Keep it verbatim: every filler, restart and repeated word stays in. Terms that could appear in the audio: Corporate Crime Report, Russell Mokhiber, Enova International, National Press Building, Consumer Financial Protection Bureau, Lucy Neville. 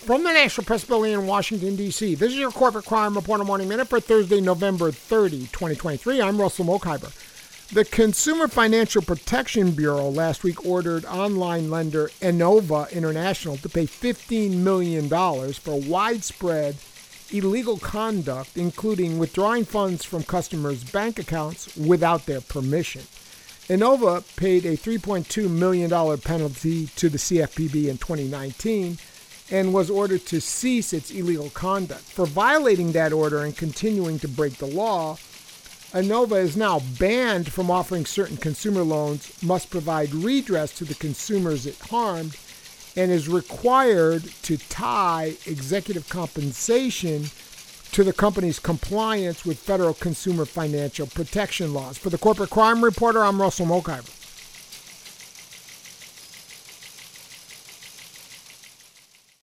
From the National Press Building in Washington, D C, this is your Corporate Crime Report Morning Minute for Thursday, November thirtieth, twenty twenty-three. I'm Russell Mokhiber. The Consumer Financial Protection Bureau last week ordered online lender Enova International to pay fifteen million dollars for widespread illegal conduct, including withdrawing funds from customers' bank accounts without their permission. Enova paid a three point two million dollars penalty to the C F P B in twenty nineteen and was ordered to cease its illegal conduct. For violating that order and continuing to break the law, Enova is now banned from offering certain consumer loans, must provide redress to the consumers it harmed, and is required to tie executive compensation to the company's compliance with federal consumer financial protection laws. For the Corporate Crime Reporter, I'm Russell Mokhiber.